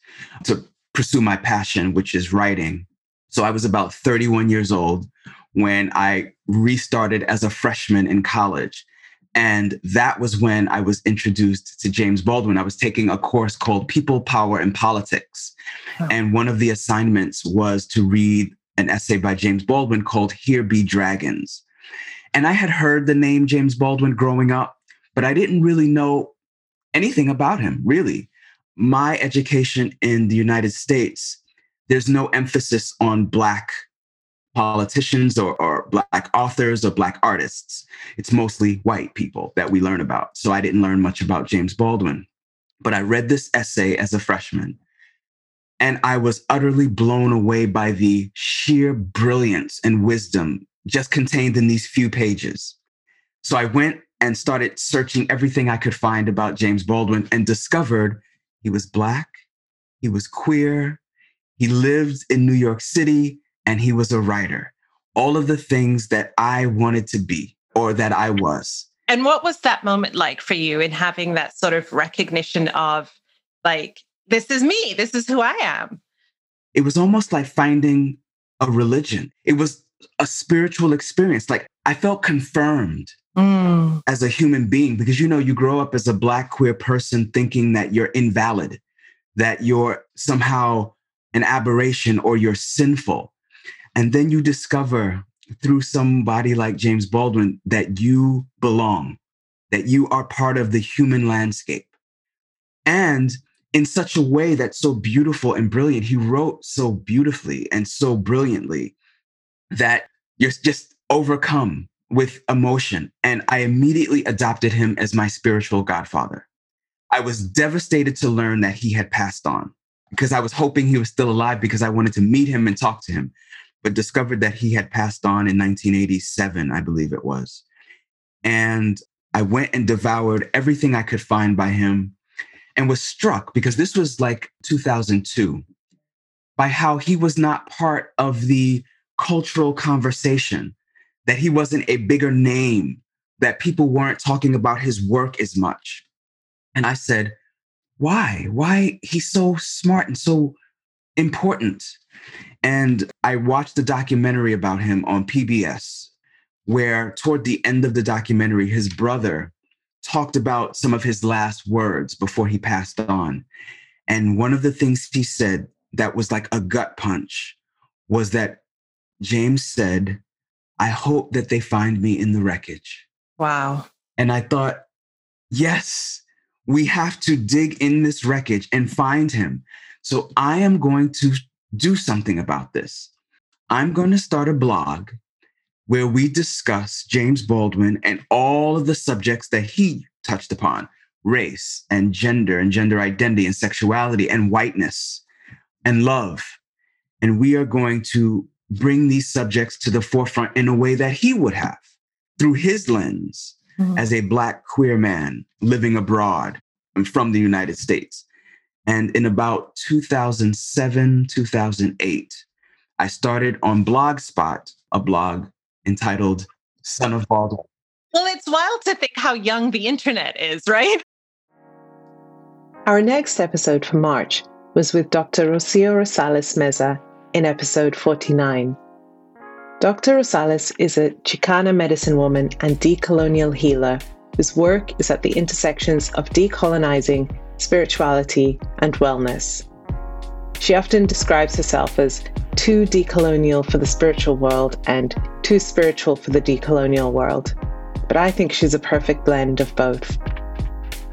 to pursue my passion, which is writing. So I was about thirty-one years old when I restarted as a freshman in college. And that was when I was introduced to James Baldwin. I was taking a course called People, Power, and Politics. Wow. And one of the assignments was to read an essay by James Baldwin called Here Be Dragons. And I had heard the name James Baldwin growing up, but I didn't really know anything about him, really. My education in the United States, there's no emphasis on Black politicians or, or Black authors or Black artists. It's mostly white people that we learn about. So I didn't learn much about James Baldwin. But I read this essay as a freshman. And I was utterly blown away by the sheer brilliance and wisdom just contained in these few pages. So I went and started searching everything I could find about James Baldwin and discovered he was Black, he was queer, he lived in New York City, and he was a writer. All of the things that I wanted to be or that I was. And what was that moment like for you in having that sort of recognition of like, this is me. This is who I am. It was almost like finding a religion. It was a spiritual experience. Like I felt confirmed mm. as a human being, because, you know, you grow up as a Black queer person thinking that you're invalid, that you're somehow an aberration or you're sinful. And then you discover through somebody like James Baldwin that you belong, that you are part of the human landscape. And in such a way that's so beautiful and brilliant. He wrote so beautifully and so brilliantly that you're just overcome with emotion. And I immediately adopted him as my spiritual godfather. I was devastated to learn that he had passed on, because I was hoping he was still alive because I wanted to meet him and talk to him, but discovered that he had passed on in nineteen eighty-seven, I believe it was. And I went and devoured everything I could find by him. And was struck, because this was like two thousand two, by how he was not part of the cultural conversation, that he wasn't a bigger name, that people weren't talking about his work as much. And I said, why? Why? He's so smart and so important. And I watched a documentary about him on P B S, where toward the end of the documentary, his brother talked about some of his last words before he passed on. And one of the things he said that was like a gut punch was that James said, I hope that they find me in the wreckage. Wow. And I thought, yes, we have to dig in this wreckage and find him. So I am going to do something about this. I'm going to start a blog where we discuss James Baldwin and all of the subjects that he touched upon, race and gender and gender identity and sexuality and whiteness and love. And we are going to bring these subjects to the forefront in a way that he would have through his lens mm-hmm. as a Black queer man living abroad and from the United States. And in about two thousand seven, two thousand eight, I started on Blogspot, a blog entitled Son of Baldwin. Well, it's wild to think how young the internet is, right? Our next episode for March was with Doctor Rocio Rosales Meza in episode forty-nine. Doctor Rosales is a Chicana medicine woman and decolonial healer whose work is at the intersections of decolonizing, spirituality, and wellness. She often describes herself as too decolonial for the spiritual world and too spiritual for the decolonial world. But I think she's a perfect blend of both.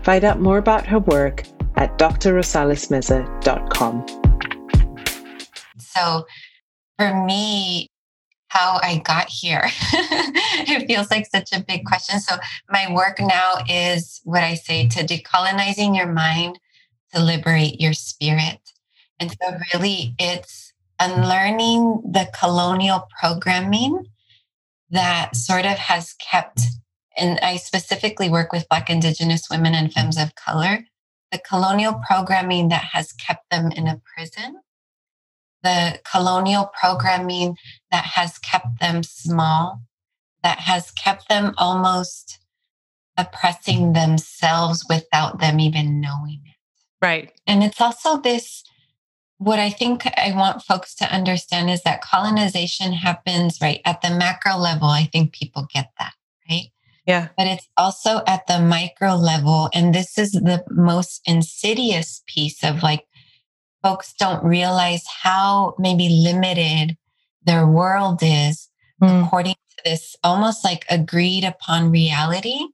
Find out more about her work at d r rosales meza dot com. So for me, how I got here, it feels like such a big question. So my work now is what I say to decolonizing your mind to liberate your spirit. And so really it's unlearning the colonial programming that sort of has kept, and I specifically work with Black, Indigenous women and femmes of color, the colonial programming that has kept them in a prison, the colonial programming that has kept them small, that has kept them almost oppressing themselves without them even knowing it. Right. And it's also this, what I think I want folks to understand is that colonization happens right at the macro level. I think people get that, right? Yeah. But it's also at the micro level. And this is the most insidious piece of like, folks don't realize how maybe limited their world is mm. according to this almost like agreed upon reality.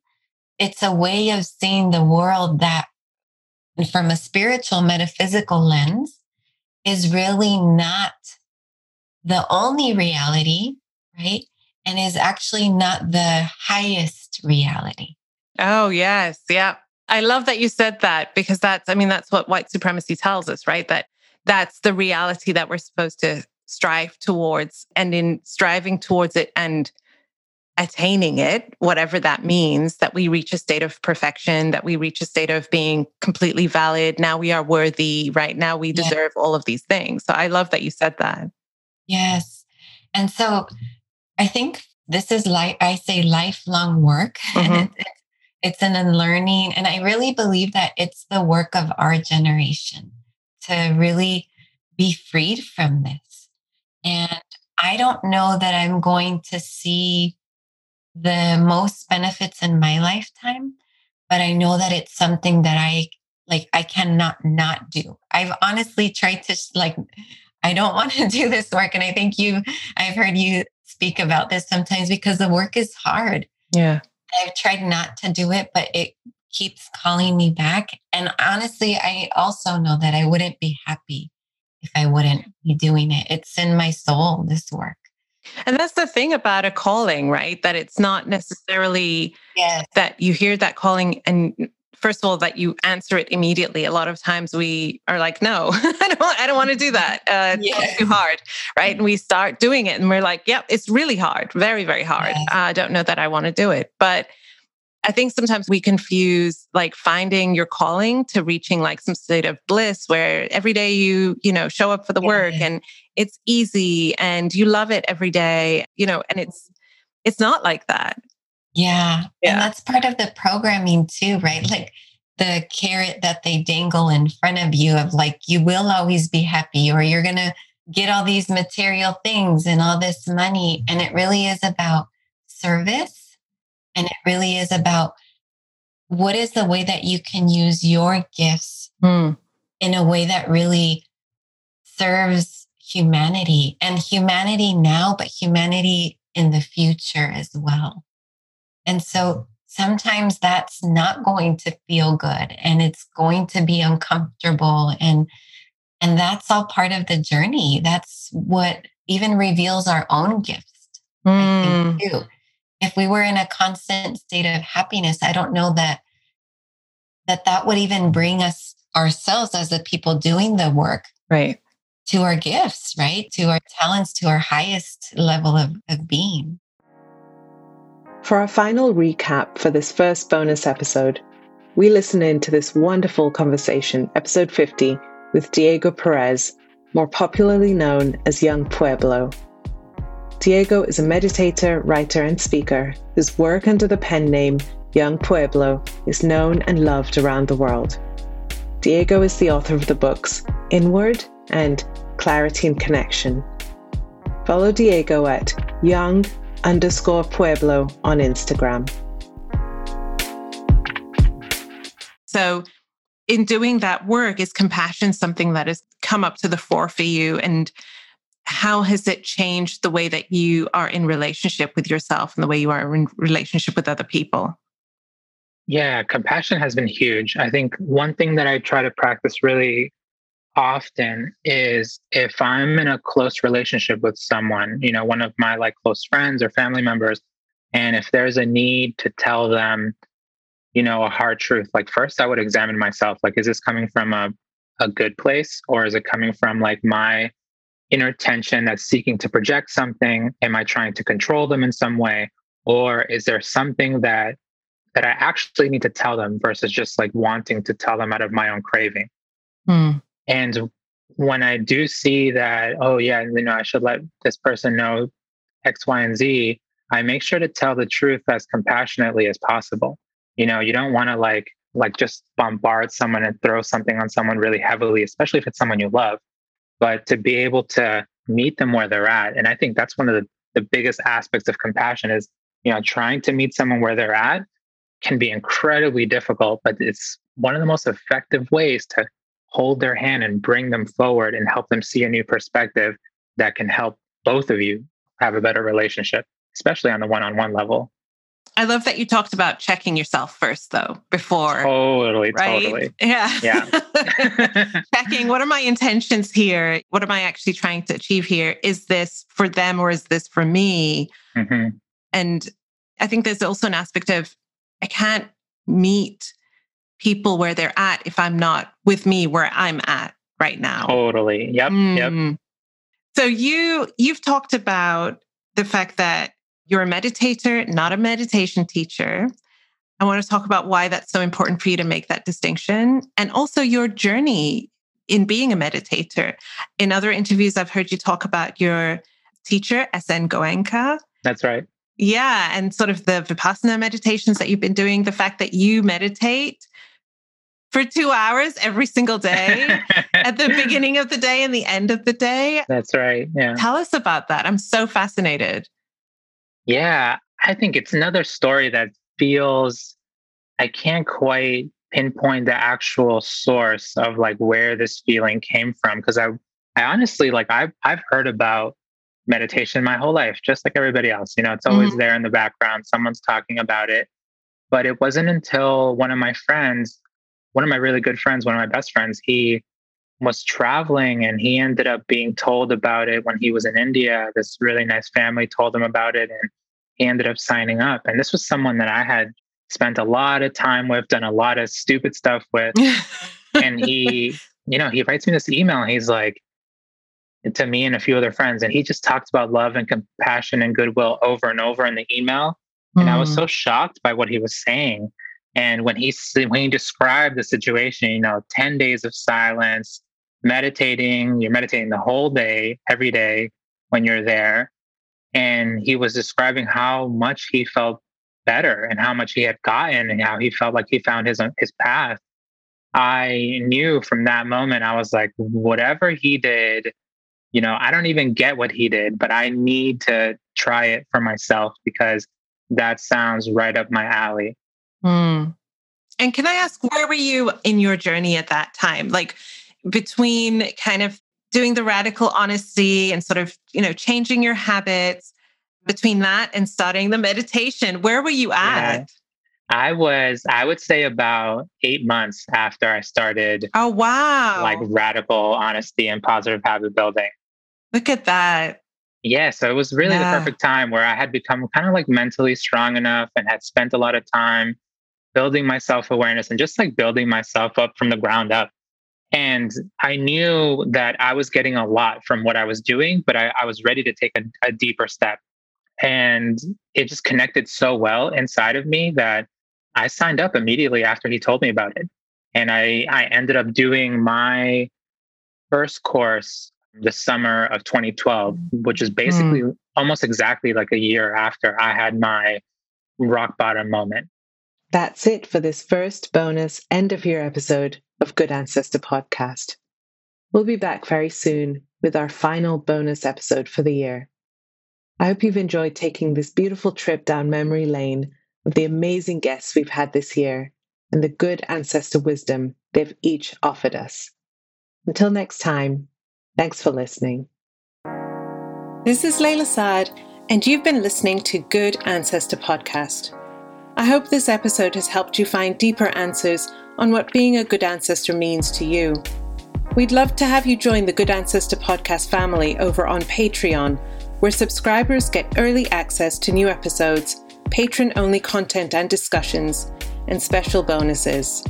It's a way of seeing the world that from a spiritual metaphysical lens is really not the only reality, right? And is actually not the highest reality. Oh, yes. Yeah. I love that you said that because that's, I mean, that's what white supremacy tells us, right? That that's the reality that we're supposed to strive towards. And in striving towards it and attaining it, whatever that means, that we reach a state of perfection, that we reach a state of being completely valid. Now we are worthy, right? Now we deserve yes. all of these things. So I love that you said that. Yes. And so I think this is like, I say lifelong work. Mm-hmm. And it's, It's an unlearning. And I really believe that it's the work of our generation to really be freed from this. And I don't know that I'm going to see the most benefits in my lifetime, but I know that it's something that I like, I cannot not do. I've honestly tried to like, I don't want to do this work. And I think you, I've heard you speak about this sometimes because the work is hard. Yeah. I've tried not to do it, but it keeps calling me back. And honestly, I also know that I wouldn't be happy if I wouldn't be doing it. It's in my soul, this work. And that's the thing about a calling, right? That it's not necessarily yes. that you hear that calling and first of all, that you answer it immediately. A lot of times we are like, no, I don't, I don't want to do that. Uh, yes. It's too hard, right? And we start doing it and we're like, yep, it's really hard. Very, very hard. Yes. Uh, I don't know that I want to do it. But I think sometimes we confuse like finding your calling to reaching like some state of bliss where every day you, you know, show up for the yes. work and it's easy and you love it every day, you know, and it's, it's not like that. Yeah. yeah. And that's part of the programming too, right? Like the carrot that they dangle in front of you of like, you will always be happy, or you're going to get all these material things and all this money. And it really is about service. And it really is about what is the way that you can use your gifts mm. in a way that really serves humanity, and humanity now, but humanity in the future as well. And so sometimes that's not going to feel good, and it's going to be uncomfortable. And, and that's all part of the journey. That's what even reveals our own gifts, mm. I think, too. If we were in a constant state of happiness, I don't know that that, that would even bring us ourselves as the people doing the work, right, to our gifts, right, to our talents, to our highest level of, of being. For our final recap for this first bonus episode, we listen in to this wonderful conversation, episode fifty, with Diego Perez, more popularly known as Young Pueblo. Diego is a meditator, writer, and speaker whose work under the pen name Young Pueblo is known and loved around the world. Diego is the author of the books Inward and Clarity and Connection. Follow Diego at young underscore Pueblo on Instagram. So in doing that work, is compassion something that has come up to the fore for you? And how has it changed the way that you are in relationship with yourself and the way you are in relationship with other people? Yeah, compassion has been huge. I think one thing that I try to practice really often is if I'm in a close relationship with someone, you know, one of my like close friends or family members, and if there's a need to tell them, you know, a hard truth, like first I would examine myself, like, is this coming from a, a good place, or is it coming from like my inner tension that's seeking to project something? Am I trying to control them in some way? Or is there something that that I actually need to tell them versus just like wanting to tell them out of my own craving? Mm. And when I do see that, oh yeah, you know, I should let this person know X, Y, and Z, I make sure to tell the truth as compassionately as possible. You know, you don't want to like, like just bombard someone and throw something on someone really heavily, especially if it's someone you love, but to be able to meet them where they're at. And I think that's one of the, the biggest aspects of compassion is, you know, trying to meet someone where they're at can be incredibly difficult, but it's one of the most effective ways to hold their hand and bring them forward and help them see a new perspective that can help both of you have a better relationship, especially on the one-on-one level. I love that you talked about checking yourself first, though, before. Totally, right? totally. Yeah. yeah. Checking, what are my intentions here? What am I actually trying to achieve here? Is this for them or is this for me? Mm-hmm. And I think there's also an aspect of, I can't meet people where they're at if I'm not with me where I'm at right now. Totally. Yep. Mm. Yep. So you, you've talked about the fact that you're a meditator, not a meditation teacher. I want to talk about why that's so important for you to make that distinction, and also your journey in being a meditator. In other interviews, I've heard you talk about your teacher, S N Goenka. That's right. Yeah. And sort of the Vipassana meditations that you've been doing, the fact that you meditate for two hours every single day at the beginning of the day and the end of the day. That's right. Yeah. Tell us about that. I'm so fascinated. Yeah. I think it's another story that feels, I can't quite pinpoint the actual source of like where this feeling came from. Cause I, I honestly, like I've, I've heard about meditation my whole life, just like everybody else. You know, it's always mm-hmm. there in the background. Someone's talking about it. But it wasn't until one of my friends, one of my really good friends, one of my best friends, he was traveling and he ended up being told about it when he was in India. This really nice family told him about it and he ended up signing up. And this was someone that I had spent a lot of time with, done a lot of stupid stuff with. And he, you know, he writes me this email and he's like, to me and a few other friends. And he just talked about love and compassion and goodwill over and over in the email. And mm. I was so shocked by what he was saying. And when he, when he described the situation, you know, ten days of silence, meditating, you're meditating the whole day, every day when you're there. And he was describing how much he felt better and how much he had gotten and how he felt like he found his, his path. I knew from that moment, I was like, whatever he did, you know, I don't even get what he did, but I need to try it for myself because that sounds right up my alley. Mm. And can I ask, where were you in your journey at that time? Like between kind of doing the radical honesty and sort of, you know, changing your habits, between that and starting the meditation, where were you at? Yeah. I was, I would say about eight months after I started. Oh, wow. Like radical honesty and positive habit building. Look at that. Yeah. So it was really yeah. the perfect time where I had become kind of like mentally strong enough and had spent a lot of time building my self-awareness and just like building myself up from the ground up. And I knew that I was getting a lot from what I was doing, but I, I was ready to take a, a deeper step. And it just connected so well inside of me that I signed up immediately after he told me about it. And I, I ended up doing my first course the summer of twenty twelve, which is basically mm. almost exactly like a year after I had my rock bottom moment. That's it for this first bonus end of year episode of Good Ancestor Podcast. We'll be back very soon with our final bonus episode for the year. I hope you've enjoyed taking this beautiful trip down memory lane of the amazing guests we've had this year and the good ancestor wisdom they've each offered us. Until next time, thanks for listening. This is Layla Saad, and you've been listening to Good Ancestor Podcast. I hope this episode has helped you find deeper answers on what being a good ancestor means to you. We'd love to have you join the Good Ancestor Podcast family over on Patreon, where subscribers get early access to new episodes, patron-only content and discussions, and special bonuses.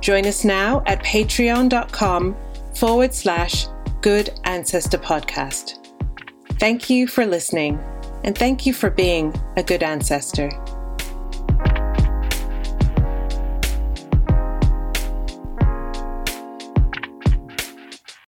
Join us now at patreon.com forward slash Good Ancestor Podcast. Thank you for listening, and thank you for being a good ancestor.